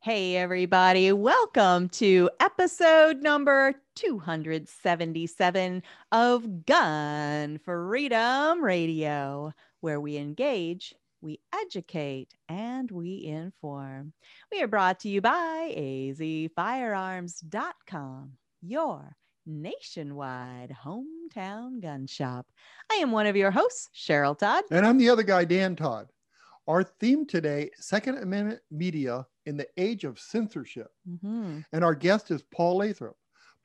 Hey everybody, welcome to episode number 277 of Gun Freedom Radio, where we engage, we educate, and we inform. We are brought to you by AZFirearms.com, your nationwide hometown gun shop. I am one of your hosts, Cheryl Todd. And I'm the other guy, Dan Todd. Our theme today, Second Amendment Media in the Age of Censorship. Mm-hmm. And our guest is Paul Lathrop.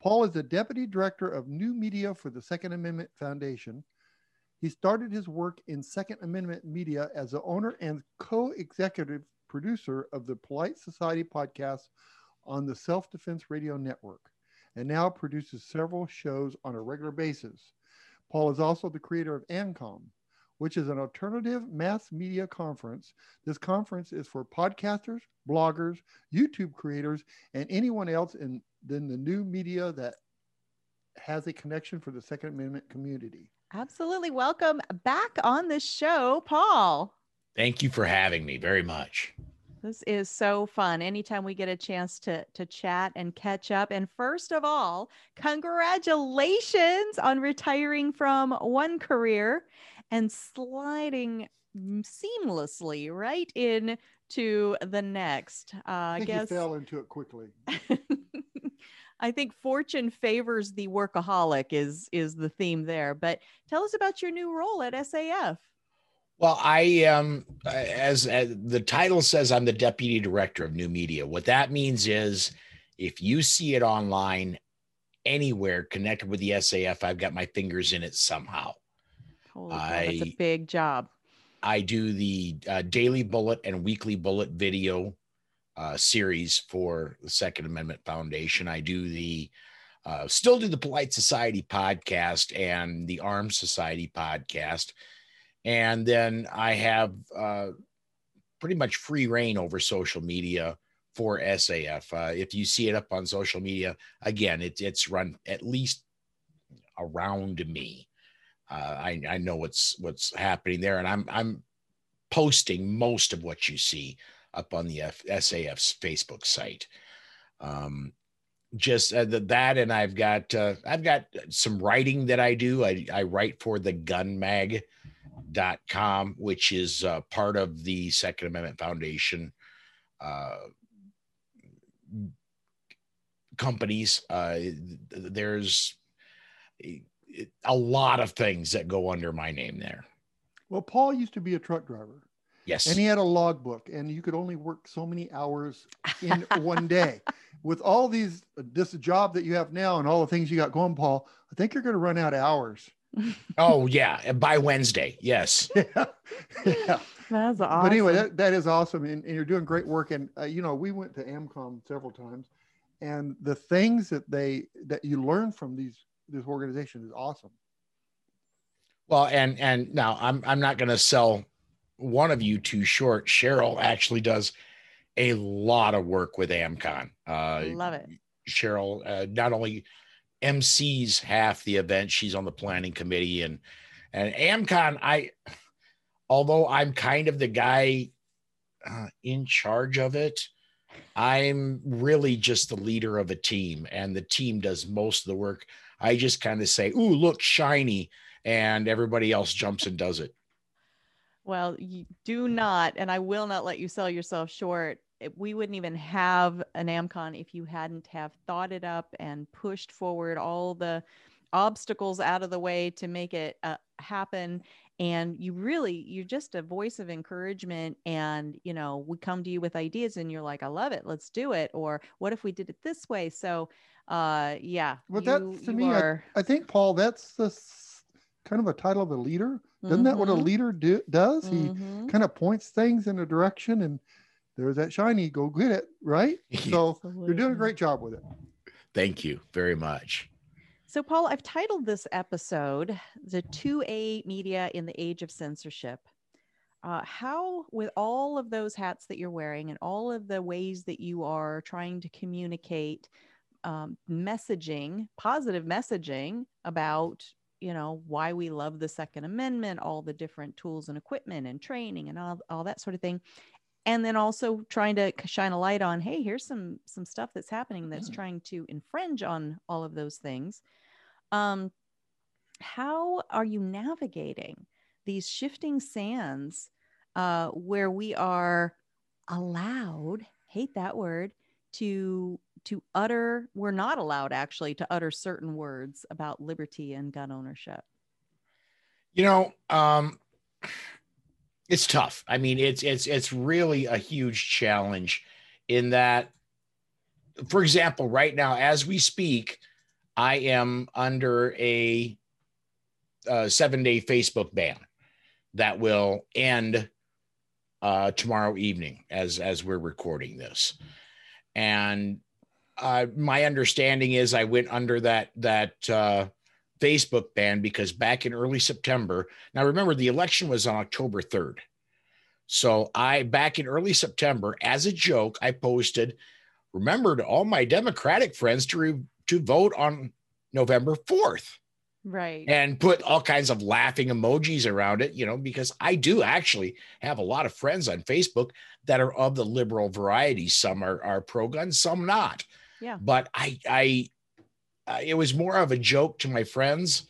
Paul is the Deputy Director of New Media for the Second Amendment Foundation. He started his work in Second Amendment Media as the owner and co-executive producer of the Polite Society podcast on the Self-Defense Radio Network, and now produces several shows on a regular basis. Paul is also the creator of Ancom, which is an alternative mass media conference. This conference is for podcasters, bloggers, YouTube creators, and anyone else in the new media that has a connection for the Second Amendment community. Absolutely. Welcome back on the show, Paul. Thank you for having me very much. This is so fun. Anytime we get a chance to chat and catch up. And first of all, congratulations on retiring from one career and sliding seamlessly right in to the next. I guess you fell into it quickly. I think fortune favors the workaholic is the theme there. But tell us about your new role at SAF. Well, I am, as the title says, I'm the Deputy Director of New Media. What that means is if you see it online anywhere connected with the SAF, I've got my fingers in it somehow. Holy God, that's a big job. I do the Daily Bullet and Weekly Bullet video series for the Second Amendment Foundation. I do the still do the Polite Society podcast and the Arms Society podcast, and then I have pretty much free reign over social media for SAF. If you see it up on social media, again, it's run at least around me. I know what's happening there, and I'm posting most of what you see up on the SAF's Facebook site. And I've got some writing that I do. I write for the GunMag.com, which is part of the Second Amendment Foundation companies. There's a lot of things that go under my name there. Well, Paul used to be a truck driver. Yes. And he had a logbook, and you could only work so many hours in one day. With all these, this job that you have now and all the things you got going, Paul, I think you're going to run out of hours. Oh yeah. By Wednesday. Yes. Yeah. Yeah. That's awesome. But anyway, that is awesome. And you're doing great work. And we went to AMCOM several times, and the things that you learn from this organization is awesome. Well, and now I'm not going to sell one of you too short. Cheryl actually does a lot of work with AMCON. Love it. Cheryl not only MCs half the event, she's on the planning committee, and AMCON. Although I'm kind of the guy in charge of it, I'm really just the leader of a team, and the team does most of the work. I just kind of say, "Ooh, look, shiny," and everybody else jumps and does it. Well, you do not, and I will not let you sell yourself short. We wouldn't even have an AMCON if you hadn't have thought it up and pushed forward all the obstacles out of the way to make it happen. And you're just a voice of encouragement. And, you know, we come to you with ideas and you're like, I love it. Let's do it. Or what if we did it this way? So, yeah. Well, that's to me, I think, Paul, that's the kind of a title of a leader. Isn't that what a leader does? He kind of points things in a direction and there's that shiny, go get it. Right. So absolutely. You're doing a great job with it. Thank you very much. So, Paul, I've titled this episode, The 2A Media in the Age of Censorship. How, with all of those hats that you're wearing and all of the ways that you are trying to communicate messaging, positive messaging about, you know, why we love the Second Amendment, all the different tools and equipment and training and all that sort of thing. And then also trying to shine a light on, hey, here's some stuff that's happening that's trying to infringe on all of those things. How are you navigating these shifting sands where we are allowed, hate that word, to utter, we're not allowed actually to utter certain words about liberty and gun ownership? You know, it's tough. I mean, it's really a huge challenge in that, for example, right now, as we speak, I am under a 7-day Facebook ban that will end tomorrow evening as we're recording this. And my understanding is I went under that Facebook ban because back in early September, now remember the election was on October 3rd. So back in early September, as a joke, I posted, remember to all my Democratic friends to vote on November 4th. Right. And put all kinds of laughing emojis around it, you know, because I do actually have a lot of friends on Facebook that are of the liberal variety. Some are pro-gun, some not. Yeah. But I it was more of a joke to my friends.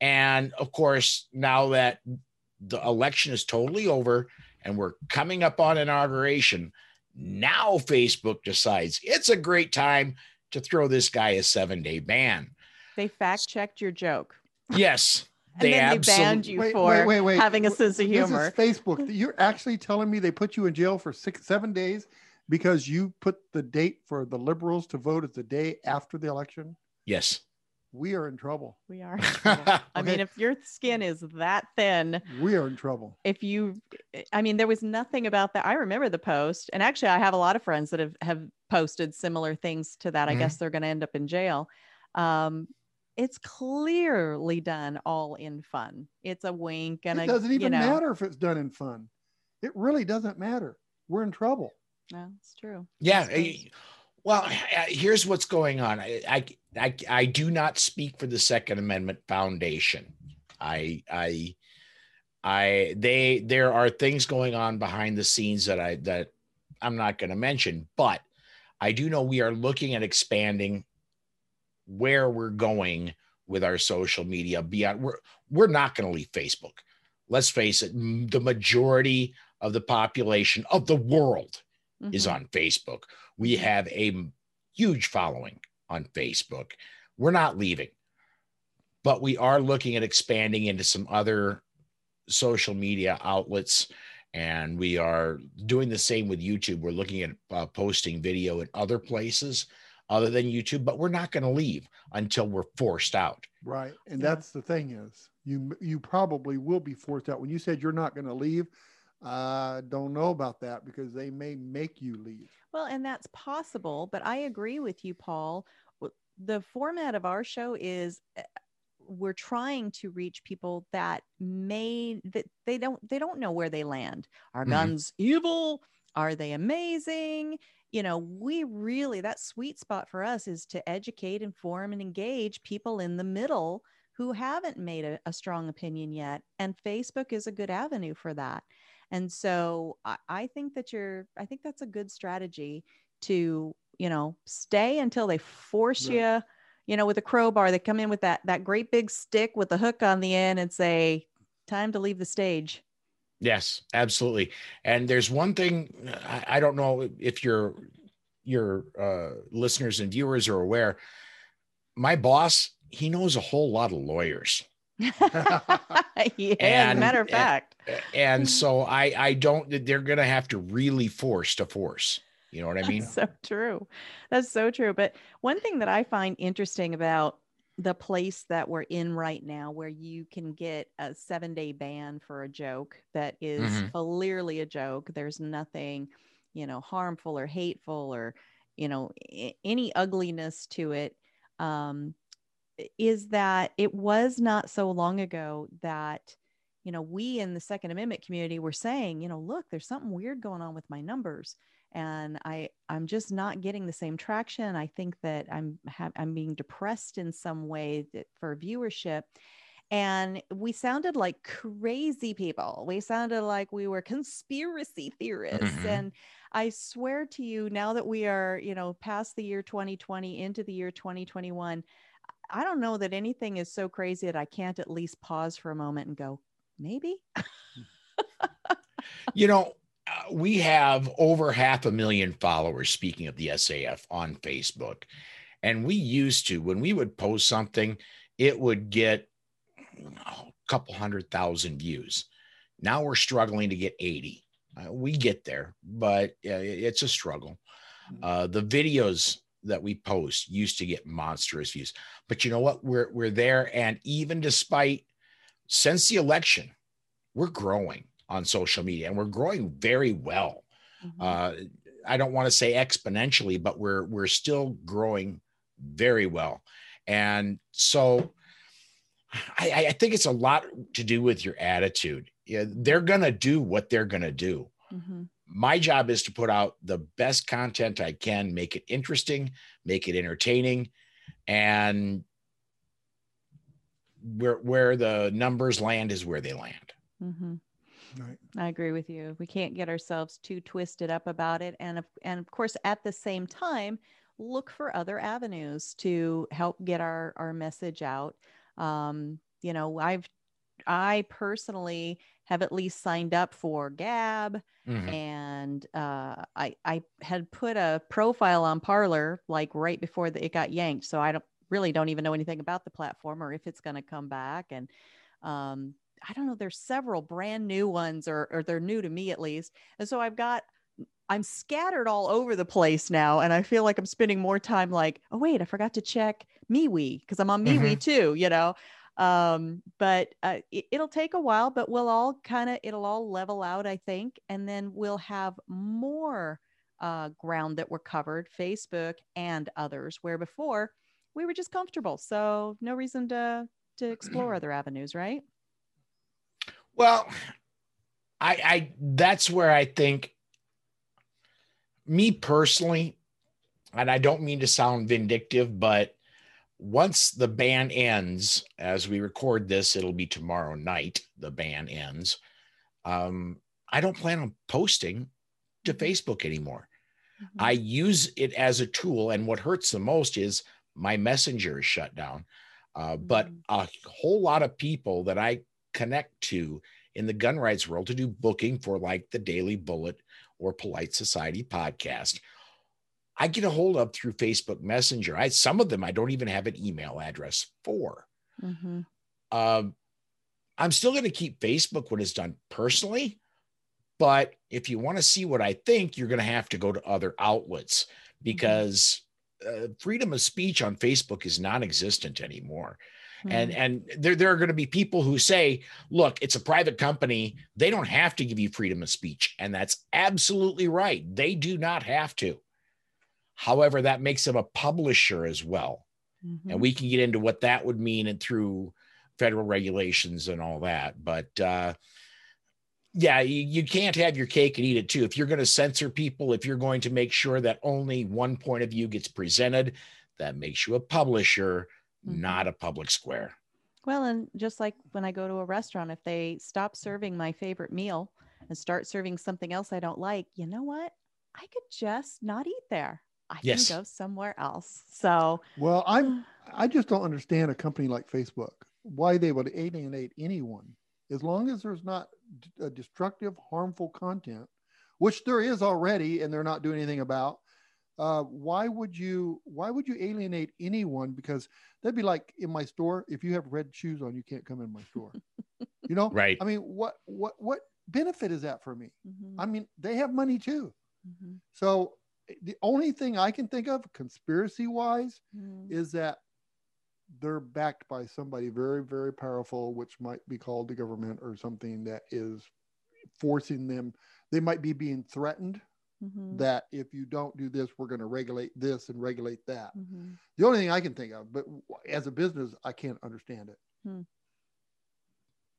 And of course, now that the election is totally over and we're coming up on inauguration, now Facebook decides it's a great time to throw this guy a 7-day ban. They fact checked your joke. Yes. And they banned you for having a sense of humor. This is Facebook. You're actually telling me they put you in jail for 7 days because you put the date for the liberals to vote at the day after the election? Yes. We are in trouble. We are in trouble. I mean, if your skin is that thin, we are in trouble. There was nothing about that. I remember the post. And actually, I have a lot of friends that have posted similar things to that. I guess they're going to end up in jail. It's clearly done all in fun. It's a wink. And it doesn't even matter if it's done in fun. It really doesn't matter. We're in trouble. No, it's true. Yeah. Well, here's what's going on. I do not speak for the Second Amendment Foundation. There are things going on behind the scenes that I'm not going to mention, but I do know we are looking at expanding where we're going with our social media beyond. We're not going to leave Facebook. Let's face it. The majority of the population of the world is on Facebook. We have a huge following on Facebook. We're not leaving, but we are looking at expanding into some other social media outlets. And we are doing the same with YouTube. We're looking at posting video in other places other than YouTube, but we're not going to leave until we're forced out. Right. And that's the thing is you probably will be forced out. When you said you're not going to leave, I don't know about that because they may make you leave. Well, and that's possible, but I agree with you, Paul. The format of our show is we're trying to reach people that they don't know where they land. Are guns evil? Are they amazing? You know, we really, that sweet spot for us is to educate, inform, and engage people in the middle who haven't made a strong opinion yet. And Facebook is a good avenue for that. And so I think that's a good strategy to, you know, stay until they force you, you know, with a crowbar. They come in with that great big stick with the hook on the end and say, time to leave the stage. Yes, absolutely. And there's one thing, I don't know if your listeners and viewers are aware. My boss, he knows a whole lot of lawyers. Yeah, and, as a matter of fact. And so I don't, they're going to have to really force. You know what I mean? That's so true. That's so true. But one thing that I find interesting about the place that we're in right now, where you can get a 7-day ban for a joke that is clearly a joke. There's nothing, you know, harmful or hateful or, you know, any ugliness to it. Is that it was not so long ago that, you know, we in the Second Amendment community were saying, you know, look, there's something weird going on with my numbers, and I'm just not getting the same traction. I think that I'm being depressed in some way for viewership. And we sounded like crazy people. We sounded like we were conspiracy theorists. And I swear to you, now that we are, you know, past the year 2020 into the year 2021, I don't know that anything is so crazy that I can't at least pause for a moment and go, maybe. You know, we have over 500,000 followers, speaking of the SAF, on Facebook. And we used to, when we would post something, it would get a couple 100,000 views. Now we're struggling to get 80. We get there, but it's a struggle. The videos that we post used to get monstrous views, but you know what? We're there. And even despite, since the election, we're growing on social media, and we're growing very well. I don't want to say exponentially, but we're still growing very well. And so I think it's a lot to do with your attitude. Yeah, they're going to do what they're going to do. My job is to put out the best content I can, make it interesting, make it entertaining, and where the numbers land is where they land. Right. I agree with you. We can't get ourselves too twisted up about it. And of course, at the same time, look for other avenues to help get our message out. You know, I personally have at least signed up for Gab, and I had put a profile on Parler like right before it got yanked. So I don't even know anything about the platform or if it's going to come back. And I don't know, there's several brand new ones, or they're new to me at least. And so I'm scattered all over the place now. And I feel like I'm spending more time like, oh wait, I forgot to check MeWe, because I'm on MeWe too, you know? But it'll take a while, but it'll all level out, I think. And then we'll have more ground that we're covered, Facebook and others, where before we were just comfortable. So no reason to explore other avenues, right? Well, I that's where I think, me personally, and I don't mean to sound vindictive, but once the ban ends, as we record this, it'll be tomorrow night, the ban ends. I don't plan on posting to Facebook anymore. I use it as a tool. And what hurts the most is my messenger is shut down. But a whole lot of people that I connect to in the gun rights world to do booking for, like, the Daily Bullet or Polite Society podcast, I get a hold of through Facebook Messenger. Some of them I don't even have an email address for. I'm still going to keep Facebook when it's done personally, but if you want to see what I think, you're going to have to go to other outlets, because freedom of speech on Facebook is non-existent anymore. And there are going to be people who say, look, it's a private company. They don't have to give you freedom of speech. And that's absolutely right. They do not have to. However, that makes them a publisher as well. And we can get into what that would mean and through federal regulations and all that. But yeah, you can't have your cake and eat it too. If you're going to censor people, if you're going to make sure that only one point of view gets presented, that makes you a publisher, not a public square. Well, and just like when I go to a restaurant, if they stop serving my favorite meal and start serving something else I don't like, you know what? I could just not eat there. I can go somewhere else. So, well, I just don't understand a company like Facebook, why they would alienate anyone, as long as there's not a destructive, harmful content, which there is already, and they're not doing anything about. Why would you alienate anyone? Because that'd be like in my store, if you have red shoes on, you can't come in my store. You know, right? I mean, what benefit is that for me? Mm-hmm. I mean, they have money too. Mm-hmm. So the only thing I can think of, conspiracy wise, mm-hmm. is that they're backed by somebody very, very powerful, which might be called the government or something, that is forcing them. They might be being threatened. Mm-hmm. That if you don't do this, we're going to regulate this and regulate that. Mm-hmm. The only thing I can think of, but as a business, I can't understand it. Hmm.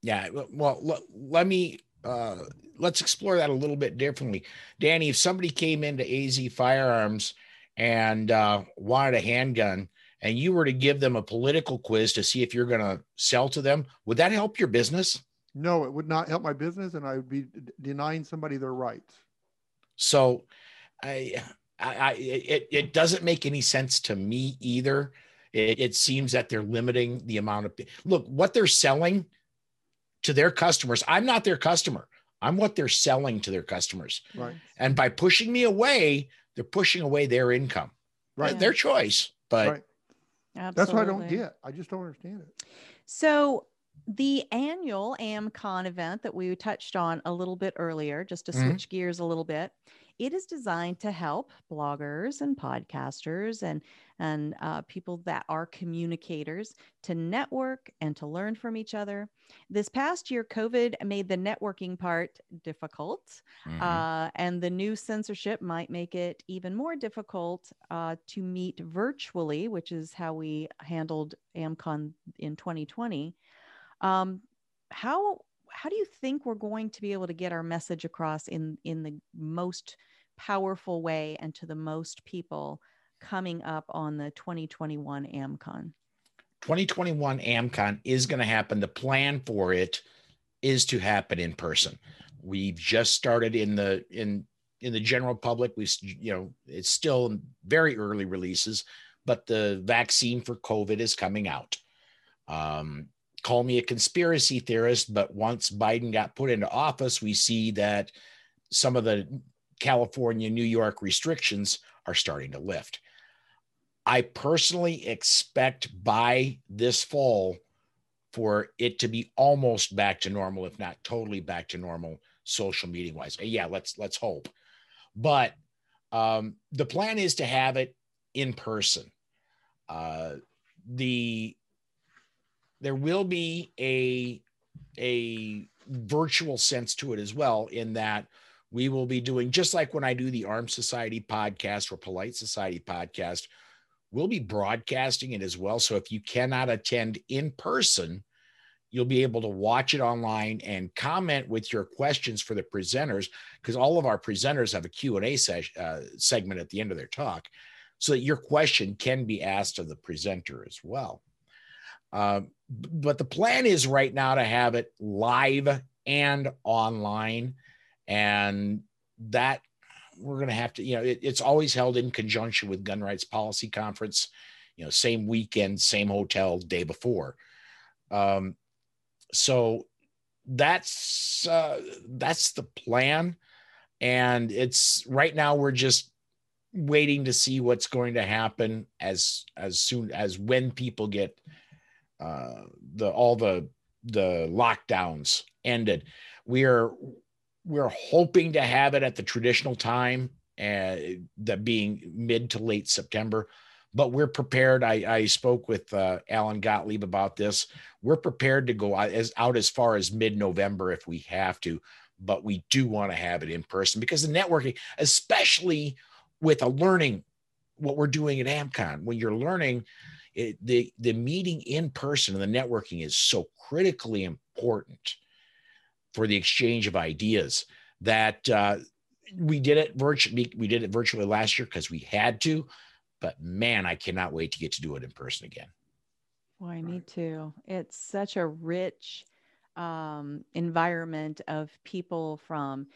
Yeah. Well, let's explore that a little bit differently. Danny, if somebody came into AZ Firearms and wanted a handgun and you were to give them a political quiz to see if you're going to sell to them, would that help your business? No, it would not help my business. And I would be denying somebody their rights. So it doesn't make any sense to me either. It seems that they're limiting the amount of, look, what they're selling to their customers. I'm not their customer. I'm what they're selling to their customers. Right. And by pushing me away, they're pushing away their income, right? Yeah. Their choice, but right. Absolutely. That's what I don't get. I just don't understand it. So the annual AmCon event that we touched on a little bit earlier, just to switch gears a little bit, it is designed to help bloggers and podcasters and people that are communicators to network and to learn from each other. This past year, COVID made the networking part difficult, and the new censorship might make it even more difficult to meet virtually, which is how we handled AmCon in 2020. How do you think we're going to be able to get our message across in the most powerful way and to the most people coming up on the 2021 AmCon? 2021 AmCon is going to happen. The plan for it is to happen in person. We've just started in the general public. It's still very early releases, but the vaccine for COVID is coming out. Call me a conspiracy theorist, but once Biden got put into office, we see that some of the California, New York restrictions are starting to lift. I personally expect by this fall for it to be almost back to normal, if not totally back to normal, social media wise. Yeah, let's hope. But the plan is to have it in person. There will be a virtual sense to it as well, in that we will be doing, just like when I do the Arms Society podcast or Polite Society podcast, we'll be broadcasting it as well. So if you cannot attend in person, you'll be able to watch it online and comment with your questions for the presenters, because all of our presenters have a Q&A segment at the end of their talk, so that your question can be asked of the presenter as well. But the plan is right now to have it live and online, and that we're going to have to, it's always held in conjunction with Gun Rights Policy Conference, same weekend, same hotel, day before. So that's the plan. And it's right now, we're just waiting to see what's going to happen as soon as when people get all the lockdowns ended. We're hoping to have it at the traditional time, that being mid to late September, but we're prepared. I spoke with Alan Gottlieb about this. We're prepared to go out as far as mid-November if we have to, but we do want to have it in person, because the networking, especially with learning what we're doing at AmCon, when you're learning, the meeting in person and the networking is so critically important for the exchange of ideas that we did it virtually last year because we had to, but man, I cannot wait to get to do it in person again. Boy, me too. It's such a rich environment of people from,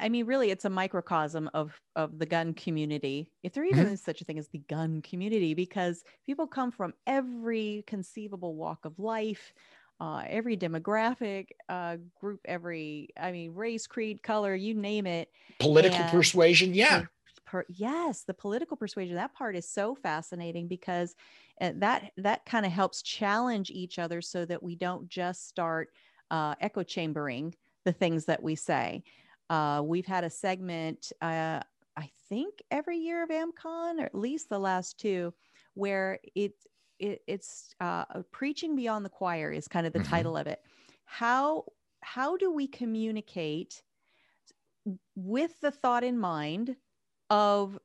I mean, really, it's a microcosm of the gun community, if there even is such a thing as the gun community, because people come from every conceivable walk of life, every demographic group, race, creed, color, you name it. Political persuasion, yeah. Yes, the political persuasion, that part is so fascinating, because that kind of helps challenge each other so that we don't just start echo chambering the things that we say. We've had a segment, I think every year of Amcon, or at least the last two, where it's preaching beyond the choir is kind of the title of it. How do we communicate with the thought in mind of,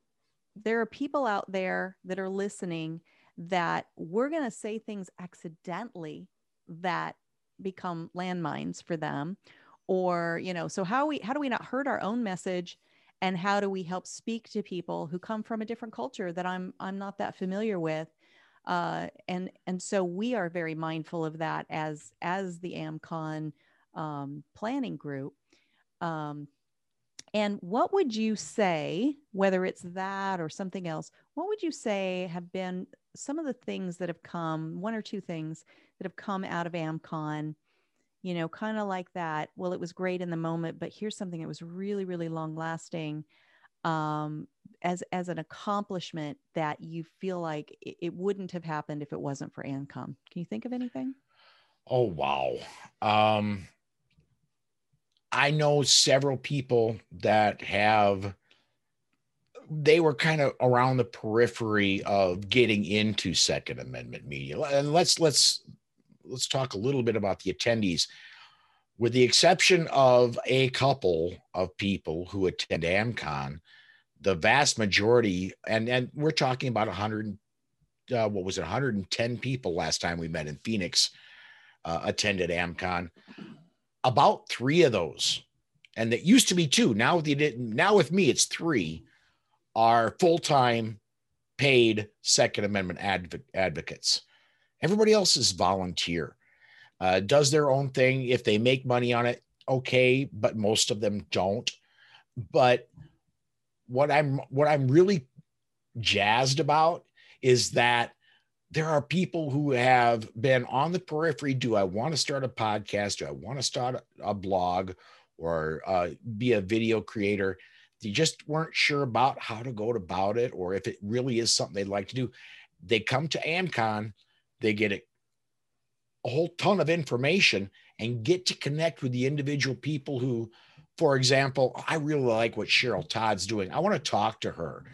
there are people out there that are listening that we're going to say things accidentally that become landmines for them, or, you know, so how do we not hurt our own message? And how do we help speak to people who come from a different culture that I'm not that familiar with? And so we are very mindful of that as the AmCon planning group. And what would you say, whether it's that or something else, what would you say have been some of the things that have come, one or two things that have come out of AmCon, you know, kind of like that, well, it was great in the moment, but here's something that was really, really long lasting, as an accomplishment that you feel like it wouldn't have happened if it wasn't for AmCon? Can you think of anything? Oh, wow. I know several people that they were kind of around the periphery of getting into Second Amendment media. And let's talk a little bit about the attendees. With the exception of a couple of people who attend AmCon, the vast majority, and we're talking about 110 people last time we met in Phoenix, attended AmCon. About 3 of those, and that used to be 2. Now with me, it's 3, are full-time paid Second Amendment advocates. Everybody else is volunteer, does their own thing. If they make money on it, okay, but most of them don't. But what I'm really jazzed about is that there are people who have been on the periphery. Do I want to start a podcast? Do I want to start a blog or be a video creator? They just weren't sure about how to go about it, or if it really is something they'd like to do. They come to AmCon, they get a whole ton of information and get to connect with the individual people who, for example, I really like what Cheryl Todd's doing. I want to talk to her.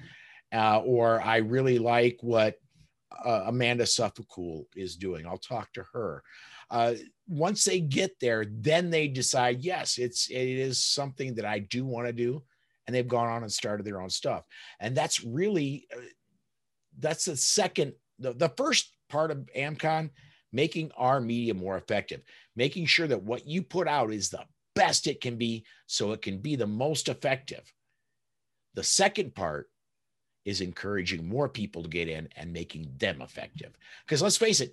Or I really like what Amanda Suffacool is doing. I'll talk to her. Once they get there, then they decide, yes, it is something that I do want to do. And they've gone on and started their own stuff. And that's really, that's the second, the first part of AmCon, making our media more effective, making sure that what you put out is the best it can be, so it can be the most effective. The second part is encouraging more people to get in and making them effective. Because let's face it,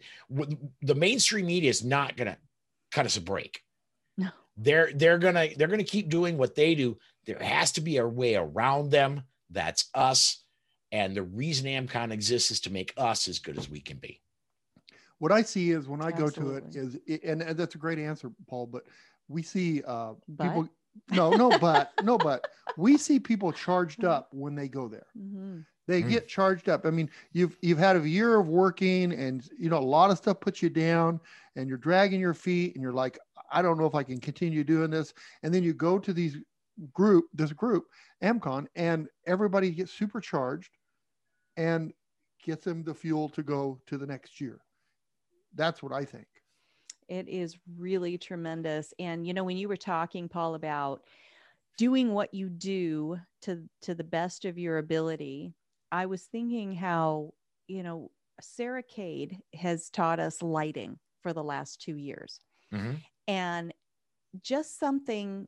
the mainstream media is not going to cut us a break. No. They're going to keep doing what they do. There has to be a way around them. That's us. And the reason AmCon exists is to make us as good as we can be. What I see is when I Absolutely. Go to it is, and that's a great answer, Paul, but we see people... No, but we see people charged up when they go there. Mm-hmm. They get charged up. I mean, you've had a year of working, and you know, a lot of stuff puts you down, and you're dragging your feet, and you're like, I don't know if I can continue doing this. And then you go to this group, AmCon, and everybody gets supercharged and gets them the fuel to go to the next year. That's what I think. It is really tremendous. And, you know, when you were talking, Paul, about doing what you do to the best of your ability, I was thinking how, you know, Sarah Cade has taught us lighting for the last 2 years. Mm-hmm. And just something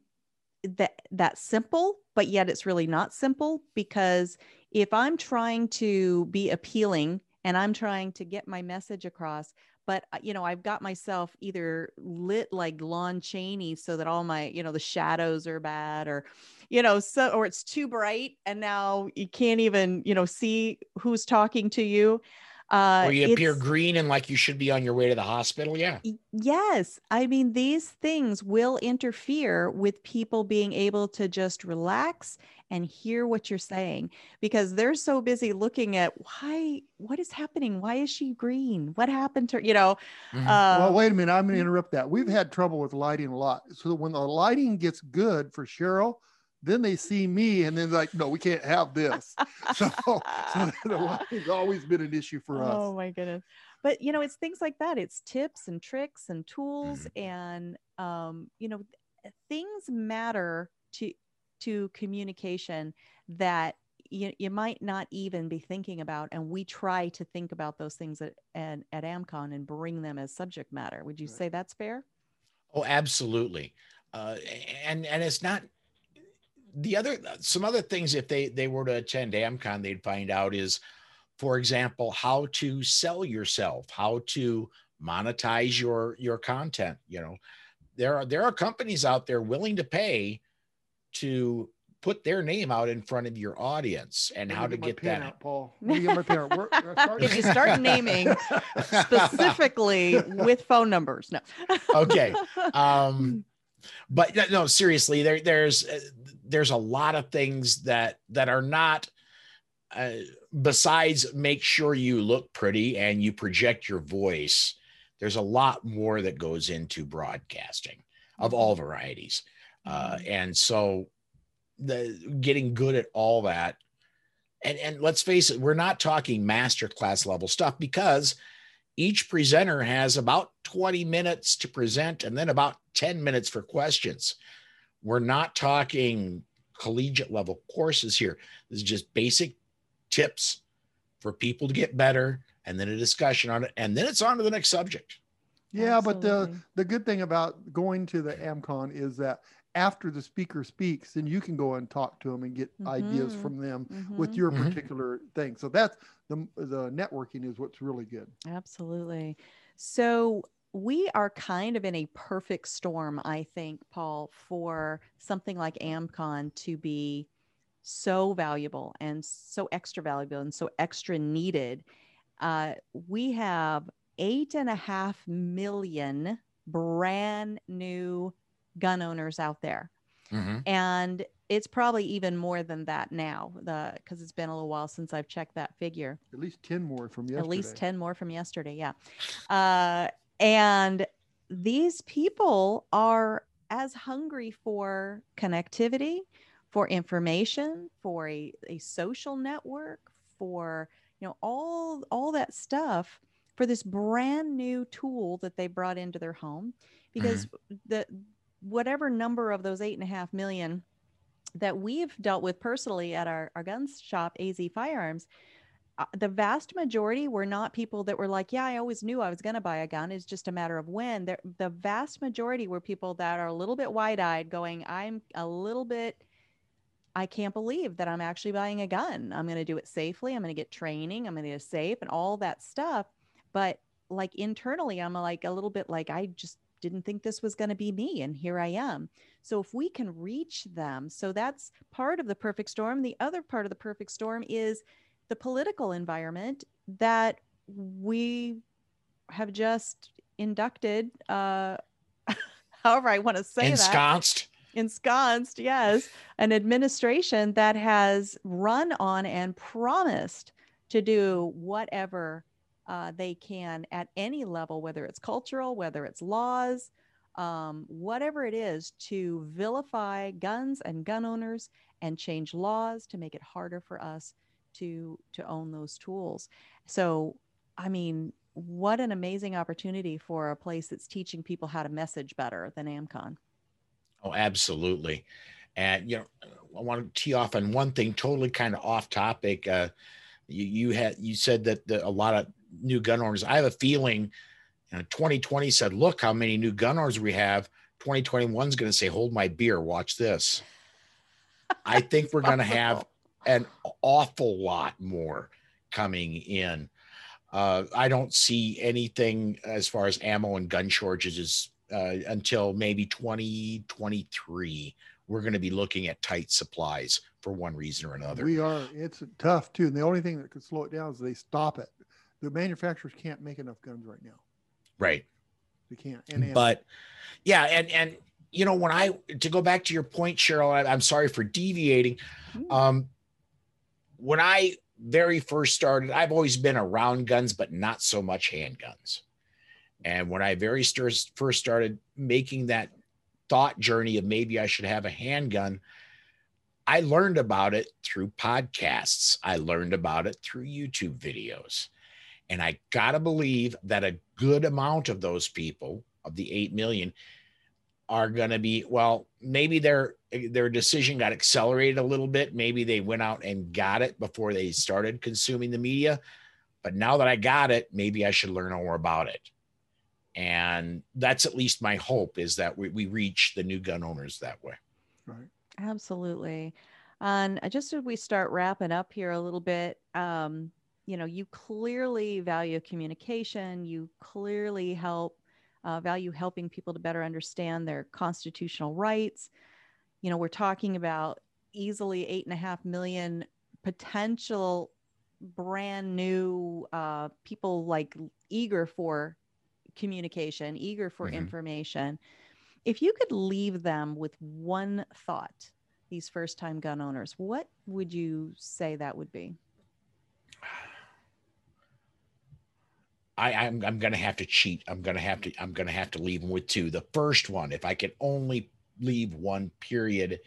that's simple, but yet it's really not simple, because if I'm trying to be appealing and I'm trying to get my message across, but, you know, I've got myself either lit like Lon Chaney so that all my, you know, the shadows are bad, or, you know, so, or it's too bright and now you can't even, you know, see who's talking to you. Or you appear green and like you should be on your way to the hospital. Yeah. Yes. I mean, these things will interfere with people being able to just relax and hear what you're saying, because they're so busy looking at what is happening? Why is she green? What happened to her? You know? Mm-hmm. Well, wait a minute. I'm going to interrupt that. We've had trouble with lighting a lot. So when the lighting gets good for Cheryl, then they see me and then like, no, we can't have this. So the lighting's always been an issue for us. Oh my goodness. But you know, it's things like that. It's tips and tricks and tools and, you know, things matter to communication that you might not even be thinking about. And we try to think about those things at AmCon and bring them as subject matter. Would you say that's fair? Oh, absolutely. And it's not, some other things, if they were to attend AmCon, they'd find out is, for example, how to sell yourself, how to monetize your content. You know, there are companies out there willing to pay to put their name out in front of your audience, and how to get that out, Paul. If you start naming specifically with phone numbers, no. Okay. But no, seriously, there's a lot of things that are not besides make sure you look pretty and you project your voice. There's a lot more that goes into broadcasting of all varieties. And so getting good at all that. And let's face it, we're not talking masterclass level stuff, because each presenter has about 20 minutes to present and then about 10 minutes for questions. We're not talking collegiate level courses here. This is just basic tips for people to get better, and then a discussion on it, and then it's on to the next subject. Yeah, absolutely. But the good thing about going to the AmCon is that after the speaker speaks, then you can go and talk to them and get ideas from them with your particular thing. So that's the networking is what's really good. Absolutely. So we are kind of in a perfect storm, I think, Paul, for something like AmCon to be so valuable and so extra valuable and so extra needed. We have 8.5 million brand new gun owners out there. And it's probably even more than that now, because it's been a little while since I've checked that figure. At least 10 more from yesterday. At least 10 more from yesterday, yeah. And these people are as hungry for connectivity, for information, for a social network, for all that stuff, for this brand new tool that they brought into their home. Because whatever number of those 8.5 million that we've dealt with personally at our gun shop, AZ Firearms, the vast majority were not people that were like, yeah, I always knew I was going to buy a gun. It's just a matter of when. The vast majority were people that are a little bit wide-eyed going, I can't believe that I'm actually buying a gun. I'm going to do it safely. I'm going to get training. I'm going to get safe and all that stuff. But like internally, I'm like a little bit like, I just didn't think this was going to be me, and here I am. So if we can reach them, so that's part of the perfect storm. The other part of the perfect storm is the political environment that we have just inducted, however I want to say that. Ensconced, yes. An administration that has run on and promised to do whatever they can at any level, whether it's cultural, whether it's laws, whatever it is, to vilify guns and gun owners and change laws to make it harder for us to own those tools. So, I mean, what an amazing opportunity for a place that's teaching people how to message better than AmCon. Oh, absolutely. And, I want to tee off on one thing, totally kind of off topic. You said that a lot of new gun owners, I have a feeling 2020 said, look how many new gun owners we have. 2021 is going to say, hold my beer, watch this. I think we're going to have an awful lot more coming in. I don't see anything as far as ammo and gun shortages until maybe 2023. We're going to be looking at tight supplies for one reason or another. We are. It's tough too. And the only thing that could slow it down is they stop it. the manufacturers can't make enough guns right now. Right. They can't. But yeah. And you know, when to go back to your point, Cheryl, I'm sorry for deviating. When I very first started, I've always been around guns, but not so much handguns. And when I very first started making that thought journey of maybe I should have a handgun, I learned about it through podcasts. I learned about it through YouTube videos. And I got to believe that a good amount of those people, of the 8 million, are going to be, well, maybe their decision got accelerated a little bit. Maybe they went out and got it before they started consuming the media. But now that I got it, maybe I should learn more about it. And that's at least my hope, is that we reach the new gun owners that way. Right. Absolutely. And just as we start wrapping up here a little bit, you know, you clearly value communication. You clearly value helping people to better understand their constitutional rights. You know, we're talking about easily 8.5 million potential brand new people, like, eager for communication, eager for information. If you could leave them with one thought, these first-time gun owners, what would you say that would be? I'm going to have to cheat. I'm going to have to leave them with two. The first one, if I could only leave one, period.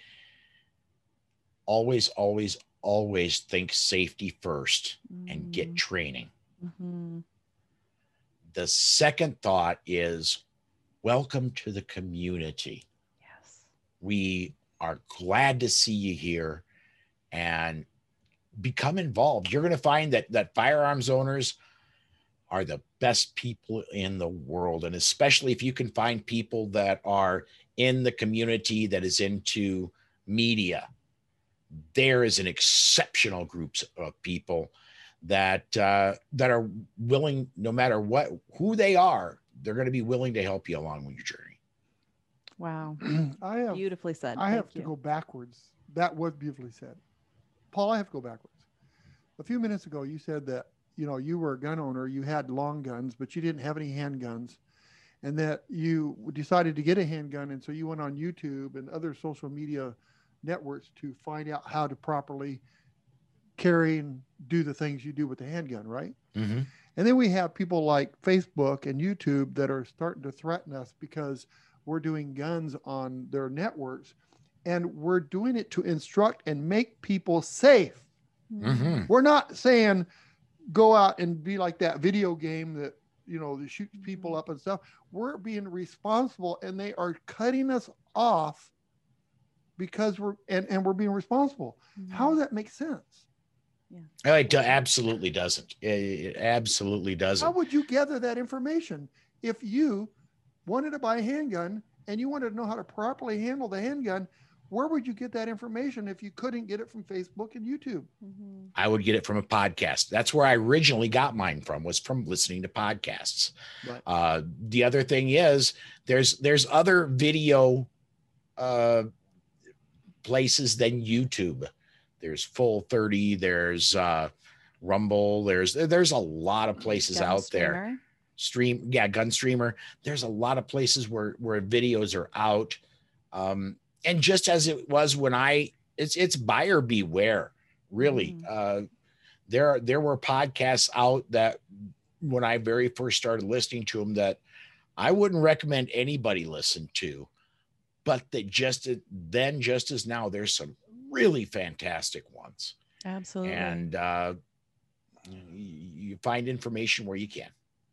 Always, always, always think safety first and get training. The second thought is, welcome to the community. Yes. We are glad to see you here, and become involved. You're going to find that firearms owners are the best people in the world. And especially if you can find people that are in the community that is into media, there is an exceptional group of people that are willing, no matter what, who they are, they're going to be willing to help you along with your journey. Wow. Beautifully said. I have to go backwards. That was beautifully said. Paul, I have to go backwards. A few minutes ago, you said that, you know, you were a gun owner, you had long guns, but you didn't have any handguns, and that you decided to get a handgun. And so you went on YouTube and other social media networks to find out how to properly carry and do the things you do with the handgun, right? Mm-hmm. And then we have people like Facebook and YouTube that are starting to threaten us because we're doing guns on their networks, and we're doing it to instruct and make people safe. Mm-hmm. We're not saying go out and be like that video game that, you know, that shoots people up and stuff. We're being responsible, and they are cutting us off because we're being responsible. Mm-hmm. How does that make sense? Yeah. It absolutely doesn't. It absolutely doesn't. How would you gather that information? If you wanted to buy a handgun and you wanted to know how to properly handle the handgun, where would you get that information if you couldn't get it from Facebook and YouTube? Mm-hmm. I would get it from a podcast. That's where I originally got mine from, was from listening to podcasts. Right. The other thing is there's other video places than YouTube. There's Full 30, there's Rumble, there's a lot of places out there. GunStreamer. There's a lot of places where videos are out. And just as it was when it's buyer beware, really. There were podcasts out that when I very first started listening to them that I wouldn't recommend anybody listen to, but that just as now, there's some really fantastic ones. Absolutely. And you find information where you can.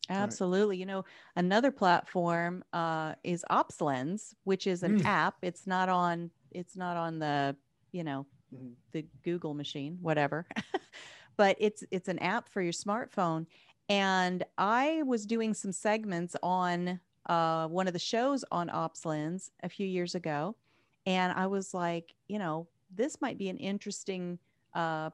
Absolutely. Right. You know, another platform is OpsLens, which is an app. It's not on the, you know, the Google machine, whatever, but it's an app for your smartphone. And I was doing some segments on one of the shows on OpsLens a few years ago. And I was like, you know, this might be an interesting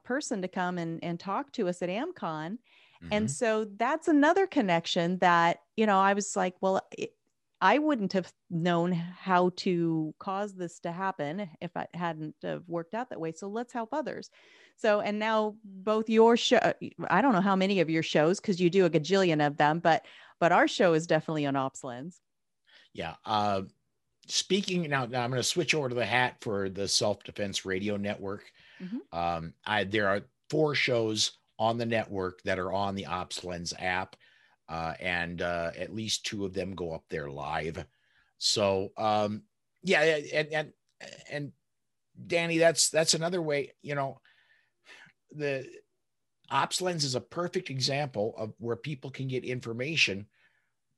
person to come and talk to us at Amcon. Mm-hmm. And so that's another connection that, you know, I was like, well, I wouldn't have known how to cause this to happen if I hadn't worked out that way. So let's help others. So, and now both your show, I don't know how many of your shows, cause you do a gajillion of them, but our show is definitely on OpsLens. Yeah. Speaking now I'm going to switch over to the hat for the Self-Defense Radio Network. Mm-hmm. There are 4 shows on the network that are on the OpsLens app. And at least 2 of them go up there live. So, and Danny, that's another way, you know, the OpsLens is a perfect example of where people can get information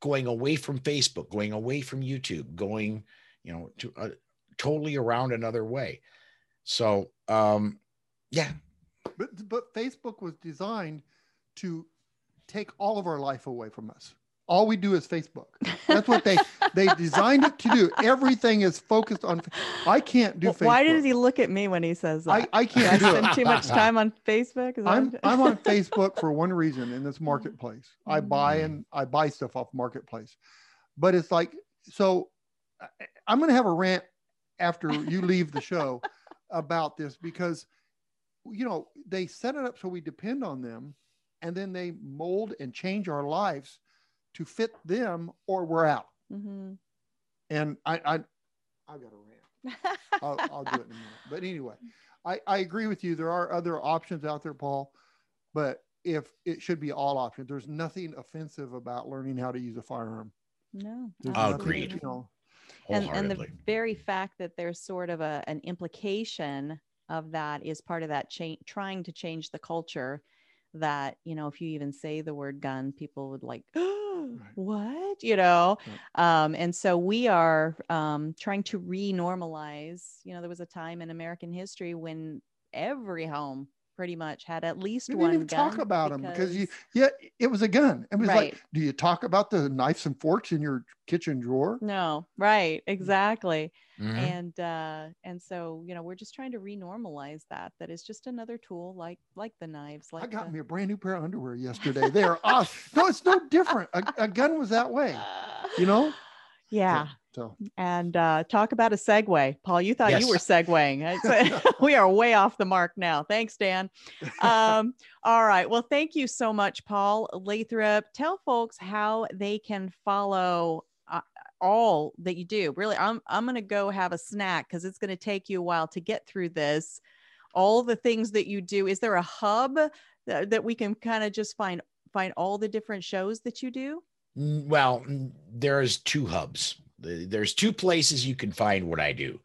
going away from Facebook, going away from YouTube, going, you know, to totally around another way. So, yeah. But Facebook was designed to take all of our life away from us. All we do is Facebook. That's what they designed it to do. Everything is focused on. I can't do Facebook. Why does he look at me when he says that? I can't do it. I spend too much time on Facebook. I'm on Facebook for one reason, in this marketplace. I buy stuff off marketplace, but it's like, so I'm going to have a rant after you leave the show about this, because, you know, they set it up so we depend on them. And then they mold and change our lives to fit them, or we're out. Mm-hmm. And I got a rant. I'll do it in a minute. But anyway, I agree with you. There are other options out there, Paul, but if it should be all options. There's nothing offensive about learning how to use a firearm. No. Agreed. You know, and the very fact that there's sort of an implication of that is part of that trying to change the culture. That, you know, if you even say the word gun, people would like, oh, right. What, you know? Right. And so we are trying to re-normalize. You know, there was a time in American history when every home pretty much had at least one gun. We didn't even talk about them because it was a gun. It was right. Like, do you talk about the knives and forks in your kitchen drawer? No, right, exactly. Mm-hmm. And so, you know, we're just trying to re-normalize that is just another tool, like the knives. Like I got me a brand new pair of underwear yesterday. They are awesome. No, it's no different. A gun was that way, you know? Yeah. So. And talk about a segue, Paul. You thought you were segueing. We are way off the mark now. Thanks, Dan. All right. Well, thank you so much, Paul Lathrop. Tell folks how they can follow all that you do. Really, I'm going to go have a snack because it's going to take you a while to get through this. All the things that you do. Is there a hub that we can kind of just find all the different shows that you do? Well, there's 2 hubs. There's 2 places you can find what I do.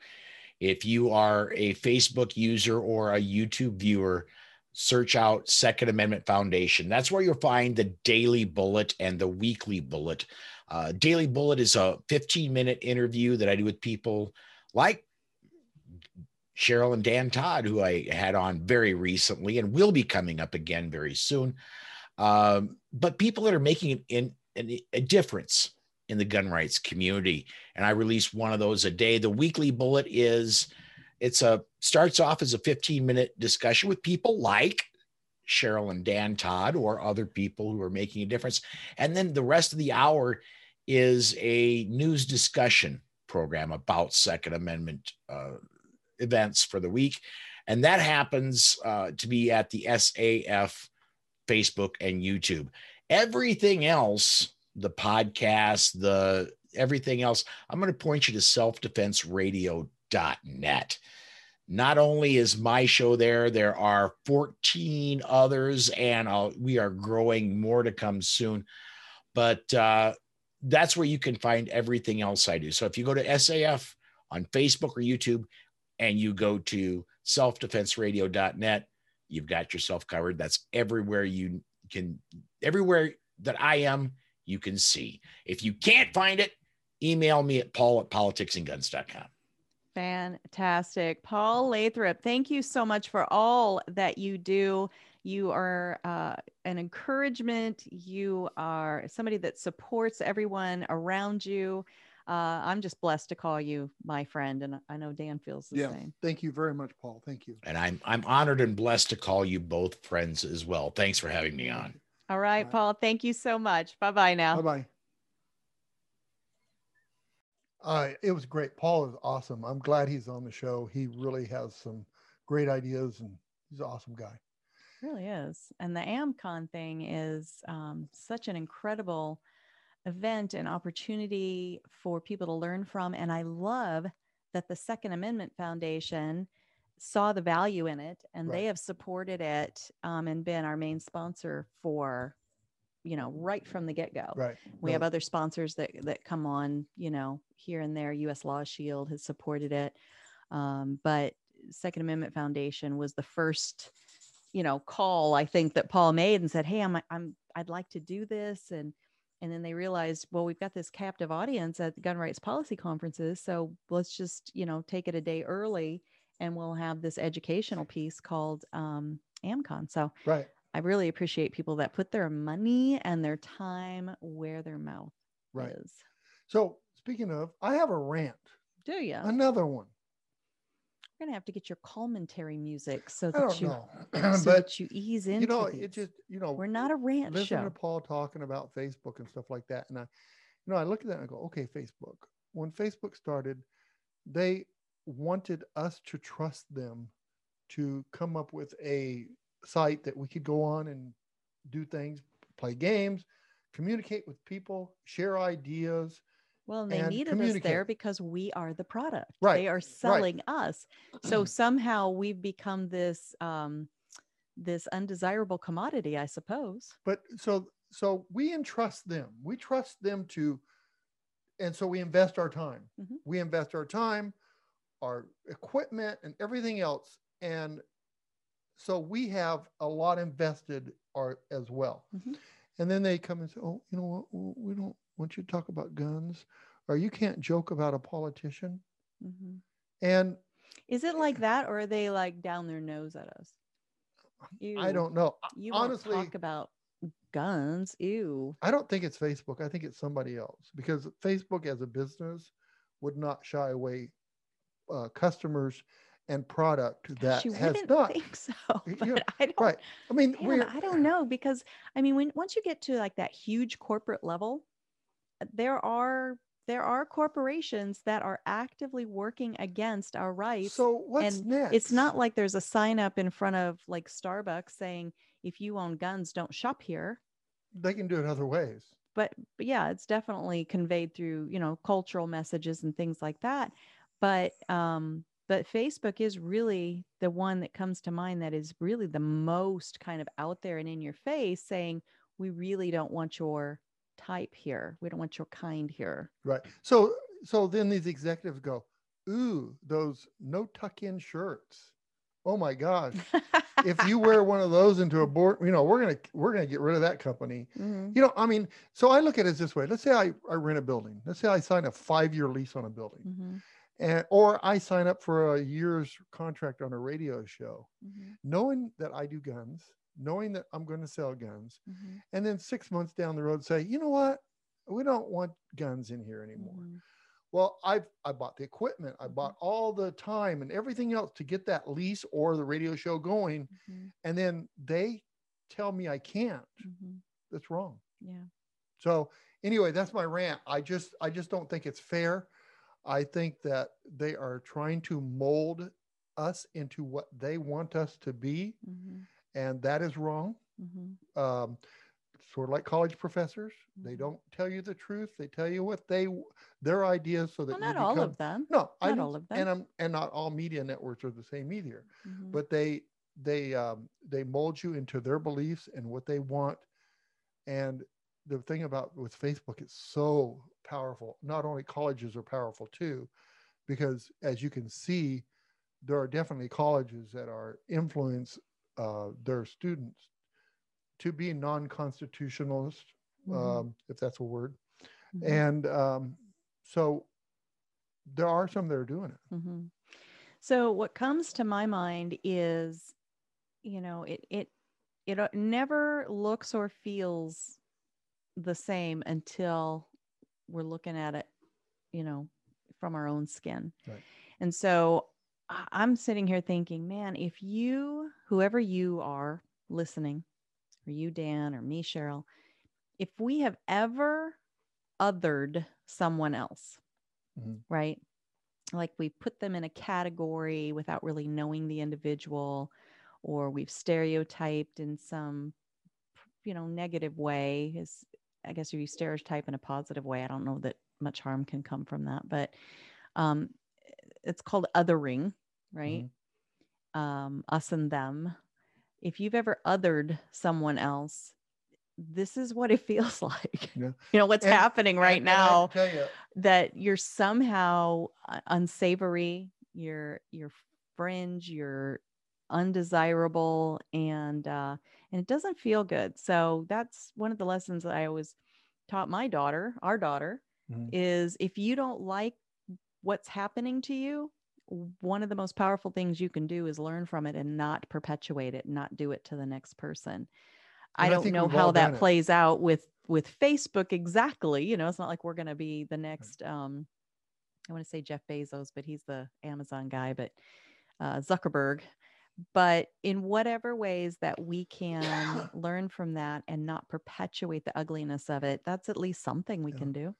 If you are a Facebook user or a YouTube viewer, search out Second Amendment Foundation. That's where you'll find the Daily Bullet and the Weekly Bullet. Daily Bullet is a 15-minute interview that I do with people like Cheryl and Dan Todd, who I had on very recently and will be coming up again very soon. But people that are making a difference in the gun rights community. And I release one of those a day. The Weekly Bullet starts off as a 15-minute discussion with people like Cheryl and Dan Todd or other people who are making a difference. And then the rest of the hour is a news discussion program about Second Amendment events for the week. And that happens to be at the SAF, Facebook, and YouTube. Everything else, the podcast, the everything else, I'm going to point you to selfdefenseradio.net. Not only is my show there are 14 others, and we are growing, more to come soon. But that's where you can find everything else I do. So if you go to SAF on Facebook or YouTube and you go to selfdefenseradio.net, you've got yourself covered. That's everywhere you can, everywhere that I am, you can see. If you can't find it, email me at paul@politicsandguns.com. Fantastic. Paul Lathrop, thank you so much for all that you do. You are an encouragement. You are somebody that supports everyone around you. I'm just blessed to call you my friend, and I know Dan feels the same. Thank you very much, Paul. Thank you. And I'm honored and blessed to call you both friends as well. Thanks for having me on. All right, Paul, thank you so much. Bye-bye now. Bye-bye. It was great. Paul is awesome. I'm glad he's on the show. He really has some great ideas, and he's an awesome guy. Really is. And the AmCon thing is such an incredible event and opportunity for people to learn from. And I love that the Second Amendment Foundation saw the value in it, and they have supported it and been our main sponsor for, you know, right from the get-go. Right. We have other sponsors that come on, you know, here and there. U.S. Law Shield has supported it. But Second Amendment Foundation was the first, you know, call I think that Paul made and said, hey, I'd like to do this. And then they realized, well, we've got this captive audience at the gun rights policy conferences. So let's just, you know, take it a day early, and we'll have this educational piece called AmCon. So I really appreciate people that put their money and their time where their mouth is. So speaking of, I have a rant. Do you? Another one. We're going to have to get your commentary music so that you ease into it. You know, it just, you know, we're not a rant show. Listen to Paul talking about Facebook and stuff like that. And I, you know, I look at that and I go, okay, Facebook. When Facebook started, they wanted us to trust them to come up with a site that we could go on and do things, play games, communicate with people, share ideas. Well, and they needed us there because we are the product. Right. They are selling us. So somehow we've become this this undesirable commodity, I suppose. But so we entrust them. We trust them to, and so we invest our time. Mm-hmm. We invest our time, our equipment, and everything else. And so we have a lot invested as well. Mm-hmm. And then they come and say, oh, you know what? We don't want you to talk about guns, or you can't joke about a politician. Mm-hmm. And is it like that, or are they like down their nose at us? I don't know. You honestly talk about guns. Ew. I don't think it's Facebook. I think it's somebody else, because Facebook as a business would not shy away customers and product that has not. I think so, but you know, I don't. Right. I mean, I don't know, because I mean, once you get to like that huge corporate level, there are corporations that are actively working against our rights. So what's next? It's not like there's a sign up in front of like Starbucks saying, if you own guns, don't shop here. They can do it other ways. But yeah, it's definitely conveyed through, you know, cultural messages and things like that. But Facebook is really the one that comes to mind that is really the most kind of out there and in your face, saying, we really don't want your type here. We don't want your kind here. Right. So then these executives go, ooh, those no tuck-in shirts. Oh my gosh. If you wear one of those into a board, you know, we're gonna get rid of that company. Mm-hmm. You know, I mean, so I look at it this way. Let's say I rent a building. Let's say I sign a 5-year lease on a building. Mm-hmm. Or I sign up for a year's contract on a radio show, mm-hmm. knowing that I do guns, knowing that I'm going to sell guns, mm-hmm. and then 6 months down the road say, you know what, we don't want guns in here anymore. Mm-hmm. Well, I bought the equipment, I bought all the time and everything else to get that lease or the radio show going, mm-hmm. and then they tell me I can't. Mm-hmm. That's wrong. Yeah. So anyway, that's my rant. I just don't think it's fair. I think that they are trying to mold us into what they want us to be. Mm-hmm. And that is wrong. Mm-hmm. Sort of like college professors. Mm-hmm. They don't tell you the truth. They tell you what their ideas, so that well, not you become, all of them. No, not all of them. And not all media networks are the same either. Mm-hmm. But they mold you into their beliefs and what they want. And the thing about with Facebook, it's so powerful. Not only colleges are powerful too, because as you can see, there are definitely colleges that are influence their students to be non-constitutionalist, mm-hmm. If that's a word. Mm-hmm. And so there are some that are doing it. Mm-hmm. So what comes to my mind is, you know, it never looks or feels the same until we're looking at it, you know, from our own skin. Right. And so I'm sitting here thinking, man, if you, whoever you are listening, or you, Dan, or me, Cheryl, if we have ever othered someone else, mm-hmm. right? Like we put them in a category without really knowing the individual, or we've stereotyped in some, you know, negative way. Is, I guess if you stereotype in a positive way, I don't know that much harm can come from that, but it's called othering, right? Mm-hmm. Us and them. If you've ever othered someone else, this is what it feels like. Yeah. You know, what's happening right now, that you're somehow unsavory, you're fringe, you're undesirable, and it doesn't feel good. So that's one of the lessons that I always taught my daughter, our daughter, mm-hmm. is if you don't like what's happening to you, one of the most powerful things you can do is learn from it and not perpetuate it, not do it to the next person. I don't know how that plays out with Facebook exactly. You know, it's not like we're going to be the next, I want to say Jeff Bezos, but he's the Amazon guy, but Zuckerberg. But in whatever ways that we can learn from that and not perpetuate the ugliness of it, that's at least something we can do.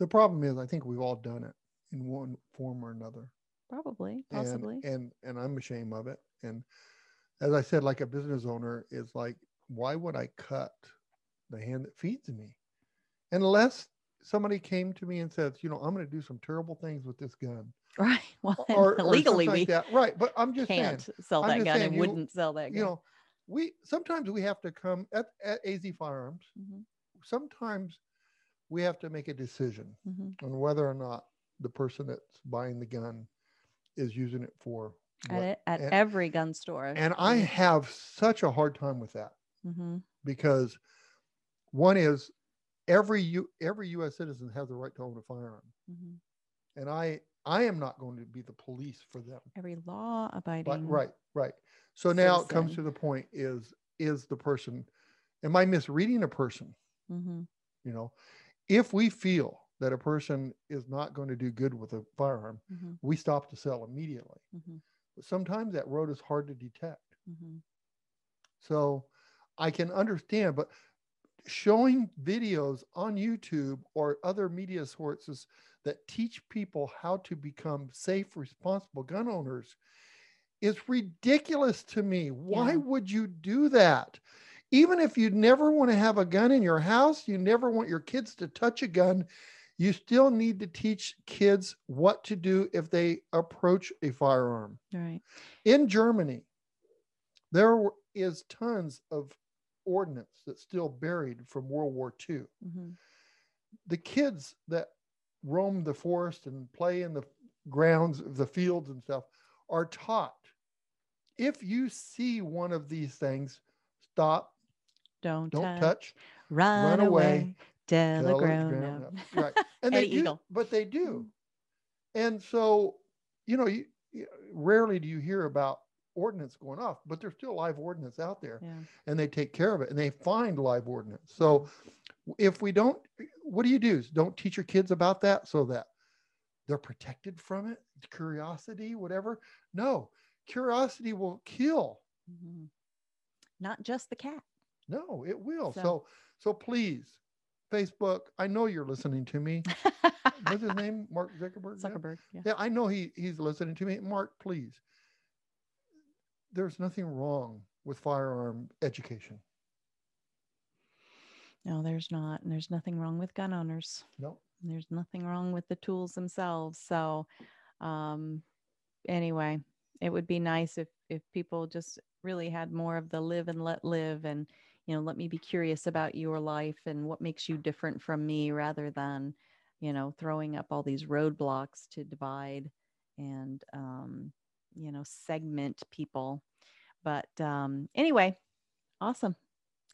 The problem is, I think we've all done it in one form or another. Probably, possibly. And I'm ashamed of it. And as I said, like a business owner, it's like, why would I cut the hand that feeds me? Unless somebody came to me and says, you know, I'm going to do some terrible things with this gun. Right. Well, or legally, we like right. But I'm just can't saying, sell that gun and wouldn't sell that gun. You know, sometimes we have to come at AZ Firearms. Mm-hmm. Sometimes we have to make a decision mm-hmm. on whether or not the person that's buying the gun is using it for. At every gun store. And I have such a hard time with that. Mm-hmm. Because one is every U.S. citizen has the right to own a firearm, mm-hmm. and I am not going to be the police for them. Every law-abiding, but, right. So citizen. Now it comes to the point: is the person? Am I misreading a person? Mm-hmm. You know, if we feel that a person is not going to do good with a firearm, mm-hmm. we stop the sale immediately. Mm-hmm. But sometimes that road is hard to detect. Mm-hmm. So. I can understand, but showing videos on YouTube or other media sources that teach people how to become safe, responsible gun owners is ridiculous to me. Why would you do that? Even if you never want to have a gun in your house, you never want your kids to touch a gun, you still need to teach kids what to do if they approach a firearm. Right. In Germany, there is tons of ordnance that's still buried from World War II. Mm-hmm. The kids that roam the forest and play in the grounds of the fields and stuff are taught, if you see one of these things, stop, don't touch, run away, telegram. No. Right. And they do, Eagle. But they do. And so, you know, rarely do you hear about ordinance going off, but there's still live ordinance out there, and they take care of it and they find live ordinance. So if we don't, what do you do? Don't teach your kids about that so that they're protected from it. Curiosity, whatever. No, curiosity will kill. Mm-hmm. Not just the cat. No, it will. So please, Facebook, I know you're listening to me. What's his name? Mark Zuckerberg? Zuckerberg. Yeah I know he's listening to me. Mark, please. There's nothing wrong with firearm education. No, there's not. And there's nothing wrong with gun owners. No. And there's nothing wrong with the tools themselves. So anyway, it would be nice if people just really had more of the live and let live, and, you know, let me be curious about your life and what makes you different from me, rather than, you know, throwing up all these roadblocks to divide and, you know, segment people. But anyway, awesome.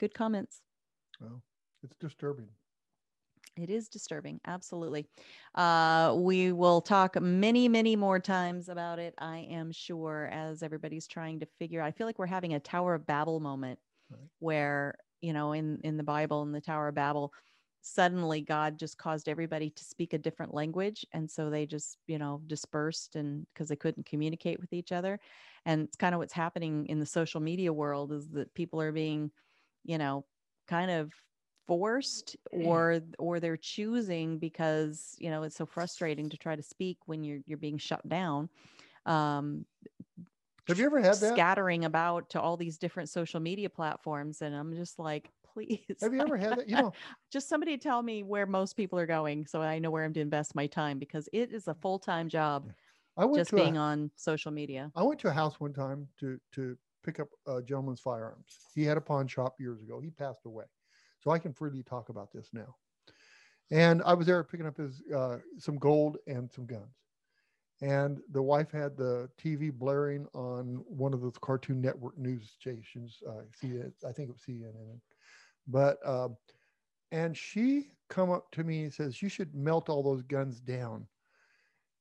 Good comments. Well, it's disturbing. It is disturbing. Absolutely. We will talk many, many more times about it, I am sure, as everybody's trying to figure out. I feel like we're having a Tower of Babel moment, right? Where, you know, in the Bible, in the Tower of Babel, suddenly God just caused everybody to speak a different language. And so they just, you know, dispersed, and because they couldn't communicate with each other. And it's kind of what's happening in the social media world, is that people are being, you know, kind of forced, or they're choosing because, you know, it's so frustrating to try to speak when you're being shut down. Have you ever had that? Scattering about to all these different social media platforms. And I'm just like, please. Have you ever had that? You know, just somebody tell me where most people are going so I know where I'm to invest my time, because it is a full-time job. I went just to being on social media. I went to a house one time to pick up a gentleman's firearms. He had a pawn shop years ago. He passed away. So I can freely talk about this now. And I was there picking up his some gold and some guns. And the wife had the TV blaring on one of those Cartoon Network news stations. I think it was CNN. But, and she come up to me and says, you should melt all those guns down.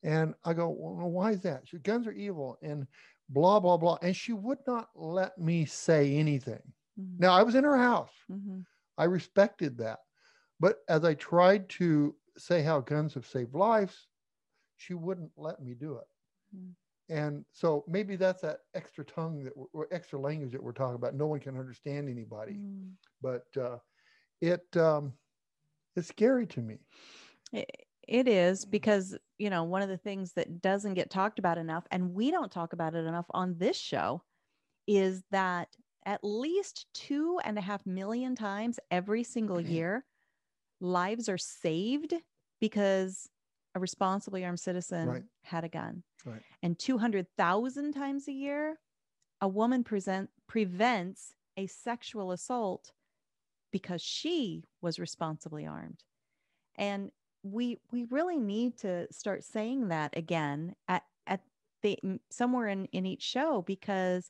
And I go, well, why is that? She said, guns are evil and blah, blah, blah. And she would not let me say anything. Mm-hmm. Now, I was in her house. Mm-hmm. I respected that. But as I tried to say how guns have saved lives, she wouldn't let me do it. Mm-hmm. And so maybe that's that extra tongue that or extra language that we're talking about. No one can understand anybody. Mm-hmm. But it's scary to me. It is, because, you know, one of the things that doesn't get talked about enough, and we don't talk about it enough on this show, is that at least 2.5 million times every single year, lives are saved because a responsibly armed citizen right. had a gun. Right. And 200,000 times a year, a woman prevents a sexual assault because she was responsibly armed. And we really need to start saying that again at somewhere in each show, because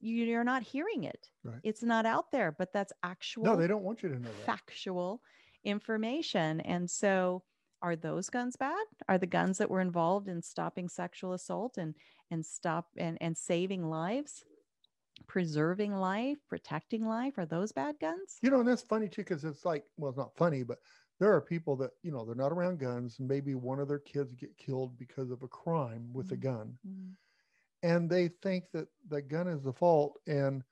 you're not hearing it. Right. It's not out there, but that's actual. No, they don't want you to know that. Factual information. And so are those guns bad? Are the guns that were involved in stopping sexual assault and saving lives, preserving life, protecting life, are those bad guns? You know, and that's funny too, because it's like, well, it's not funny, but there are people that, you know, they're not around guns, and maybe one of their kids get killed because of a crime with mm-hmm. a gun. Mm-hmm. And they think that the gun is the fault, and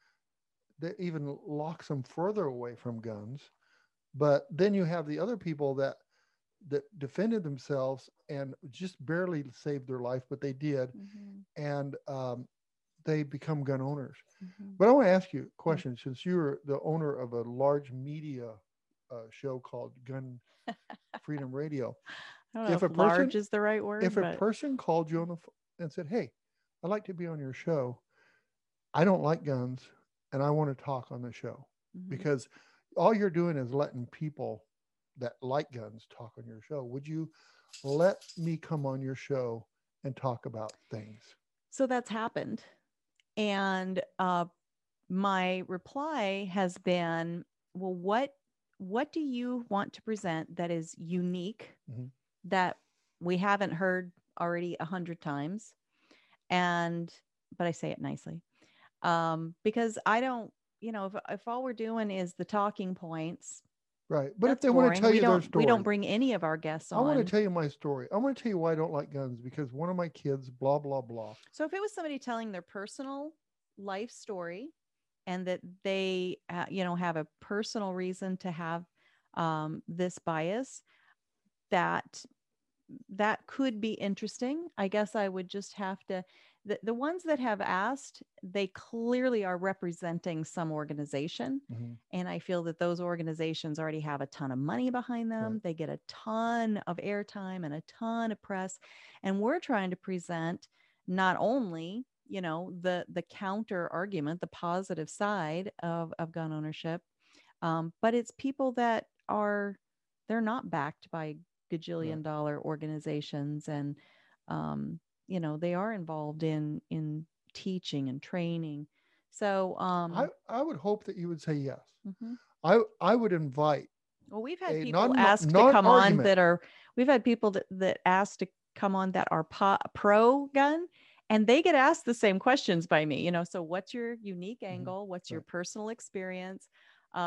that even locks them further away from guns. But then you have the other people that defended themselves and just barely saved their life, but they did. Mm-hmm. And they become gun owners. Mm-hmm. But I want to ask you a question, mm-hmm. since you're the owner of a large media show called Gun Freedom Radio. I don't know if large is the right word. If a person called you on the phone and said, hey, I'd like to be on your show. I don't like guns and I want to talk on the show, mm-hmm. because all you're doing is letting people that like guns talk on your show. Would you let me come on your show and talk about things? So that's happened. And my reply has been, well, what do you want to present that is unique, mm-hmm. that we haven't heard already 100 times? But I say it nicely, because I don't, you know, if all we're doing is the talking points, right? But if they want to tell you their story, we don't bring any of our guests on. I want to tell you my story. I want to tell you why I don't like guns, because one of my kids, blah, blah, blah. So if it was somebody telling their personal life story, and that they, you know, have a personal reason to have this bias, that could be interesting. I guess I would just have to, the ones that have asked, they clearly are representing some organization. Mm-hmm. And I feel that those organizations already have a ton of money behind them. Right. They get a ton of airtime and a ton of press. And we're trying to present not only, you know, the counter argument, the positive side of gun ownership. But it's people that they're not backed by gajillion-dollar organizations, and you know, they are involved in teaching and training. So I would hope that you would say yes. Mm-hmm. I would invite. Well, we've had people asked to come on that are pro gun, and they get asked the same questions by me. You know, so what's your unique angle? Mm-hmm. What's your personal experience? You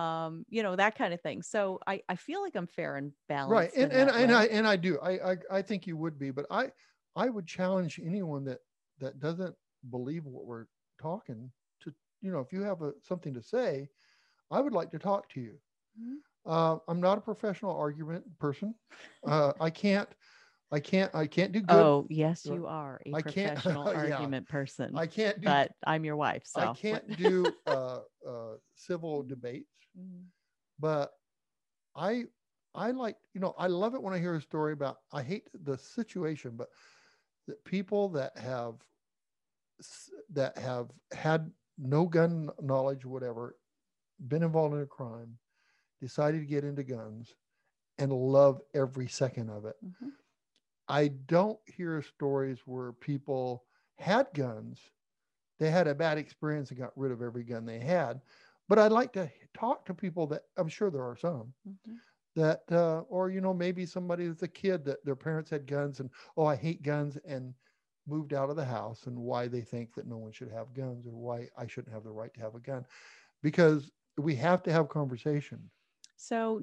know, that kind of thing. So I feel like I'm fair and balanced. Right. And I do. I think you would be, but I would challenge anyone that doesn't believe what we're talking to, you know, if you have something to say, I would like to talk to you. Mm-hmm. I'm not a professional argument person. I can't do good. Oh, yes, you are a professional argument person. I can't do, but I'm your wife, so. I can't do civil debates, but I like, you know, I love it when I hear a story about, I hate the situation, but the people that have had no gun knowledge, whatever, been involved in a crime, decided to get into guns and love every second of it. Mm-hmm. I don't hear stories where people had guns, they had a bad experience and got rid of every gun they had. But I'd like to talk to people that, I'm sure there are some, mm-hmm. that, or, you know, maybe somebody that's a kid that their parents had guns and, oh, I hate guns, and moved out of the house, and why they think that no one should have guns, or why I shouldn't have the right to have a gun. Because we have to have conversation. So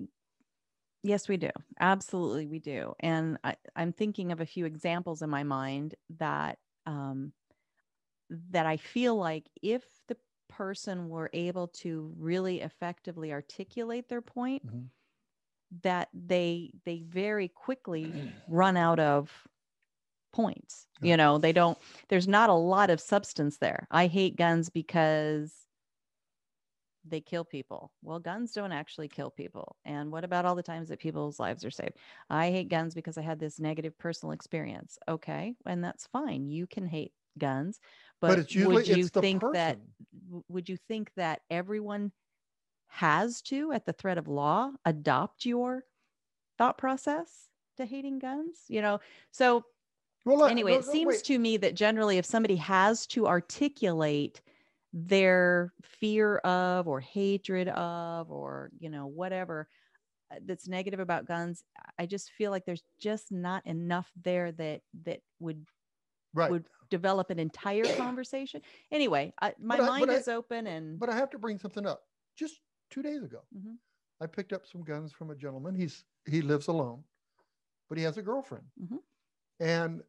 yes, we do. Absolutely, we do. And I'm thinking of a few examples in my mind that that I feel like if the person were able to really effectively articulate their point, mm-hmm. that they very quickly run out of points. Yeah. You know, they don't. There's not a lot of substance there. I hate guns because they kill people. Well, guns don't actually kill people. And what about all the times that people's lives are saved? I hate guns because I had this negative personal experience. Okay. And that's fine. You can hate guns, but it's usually, would you think that everyone has to, at the threat of law, adopt your thought process to hating guns? You know, so well, anyway, it seems to me that generally if somebody has to articulate their fear of, or hatred of, or, you know, whatever that's negative about guns, I just feel like there's just not enough there that would develop an entire conversation. Anyway, my mind is open. But I have to bring something up. Just 2 days ago, mm-hmm. I picked up some guns from a gentleman. He lives alone, but he has a girlfriend, mm-hmm. and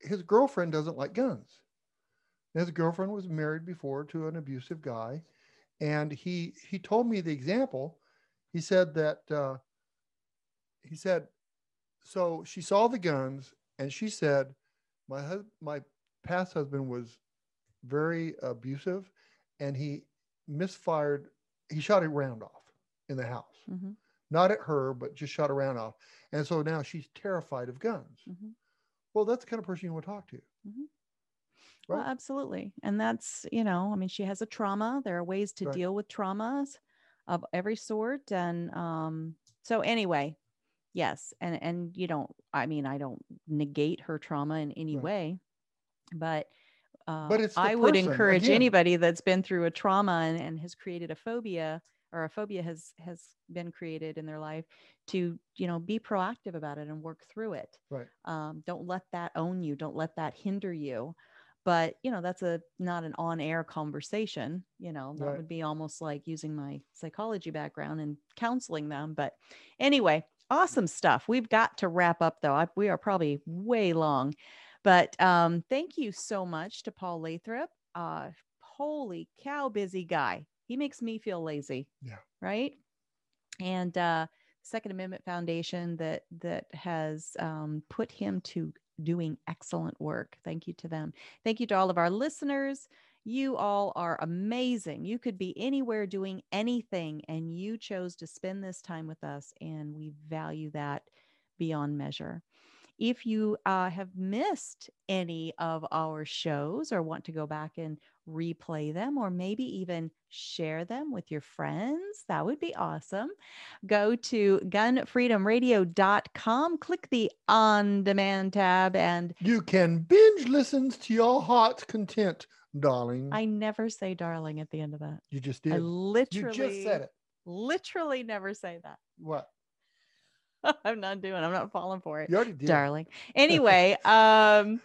his girlfriend doesn't like guns. His girlfriend was married before to an abusive guy, and he told me the example. He said that so she saw the guns, and she said, my past husband was very abusive, and he misfired. He shot a round off in the house, mm-hmm. not at her, but just shot a round off, and so now she's terrified of guns. Mm-hmm. Well, that's the kind of person you want to talk to. Mm-hmm. Right. Well, absolutely. And that's, you know, I mean, she has a trauma. There are ways to deal with traumas of every sort. And so anyway, yes. And you don't, I mean, I don't negate her trauma in any way, but I would encourage anybody that's been through a trauma and has created a phobia, or a phobia has been created in their life, to, you know, be proactive about it and work through it. Right. Don't let that own you. Don't let that hinder you. But, you know, that's not an on-air conversation, you know, that would be almost like using my psychology background and counseling them. But anyway, awesome stuff. We've got to wrap up, though. We are probably way long. But thank you so much to Paul Lathrop. Holy cow, busy guy. He makes me feel lazy. Yeah. Right? And Second Amendment Foundation that has put him to doing excellent work. Thank you to them. Thank you to all of our listeners. You all are amazing. You could be anywhere doing anything, and you chose to spend this time with us, and we value that beyond measure. If you have missed any of our shows, or want to go back and replay them, or maybe even share them with your friends, that would be awesome. Go to gunfreedomradio.com, click the On Demand tab, and you can binge listen to your heart's content, darling. I never say darling at the end of that. You just did. I literally, you just said it. Literally never say that. What? I'm not falling for it. You already did. Darling. Anyway, so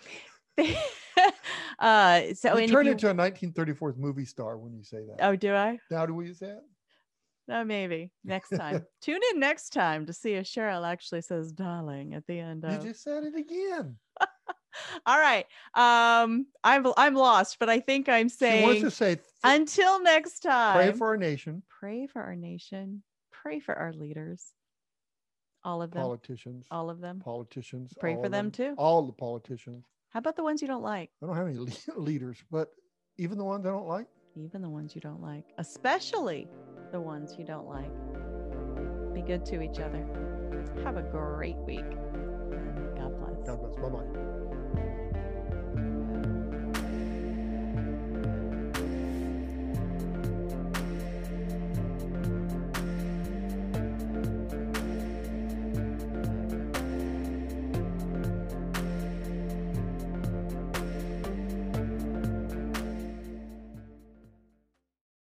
you turn into a 1934 movie star when you say that. Oh, do I? Now do we say it? No, maybe next time. Tune in next time to see if Cheryl actually says darling at the end of. You just said it again. All right. I'm lost, but I think I'm saying, she wants to say, until next time, pray for our nation. pray for our leaders. All of them. Politicians. All of them. Politicians. Pray for them too. All the politicians. How about the ones you don't like? I don't have any leaders, but even the ones I don't like. Even the ones you don't like. Especially the ones you don't like. Be good to each other. Have a great week. God bless. God bless. Bye-bye.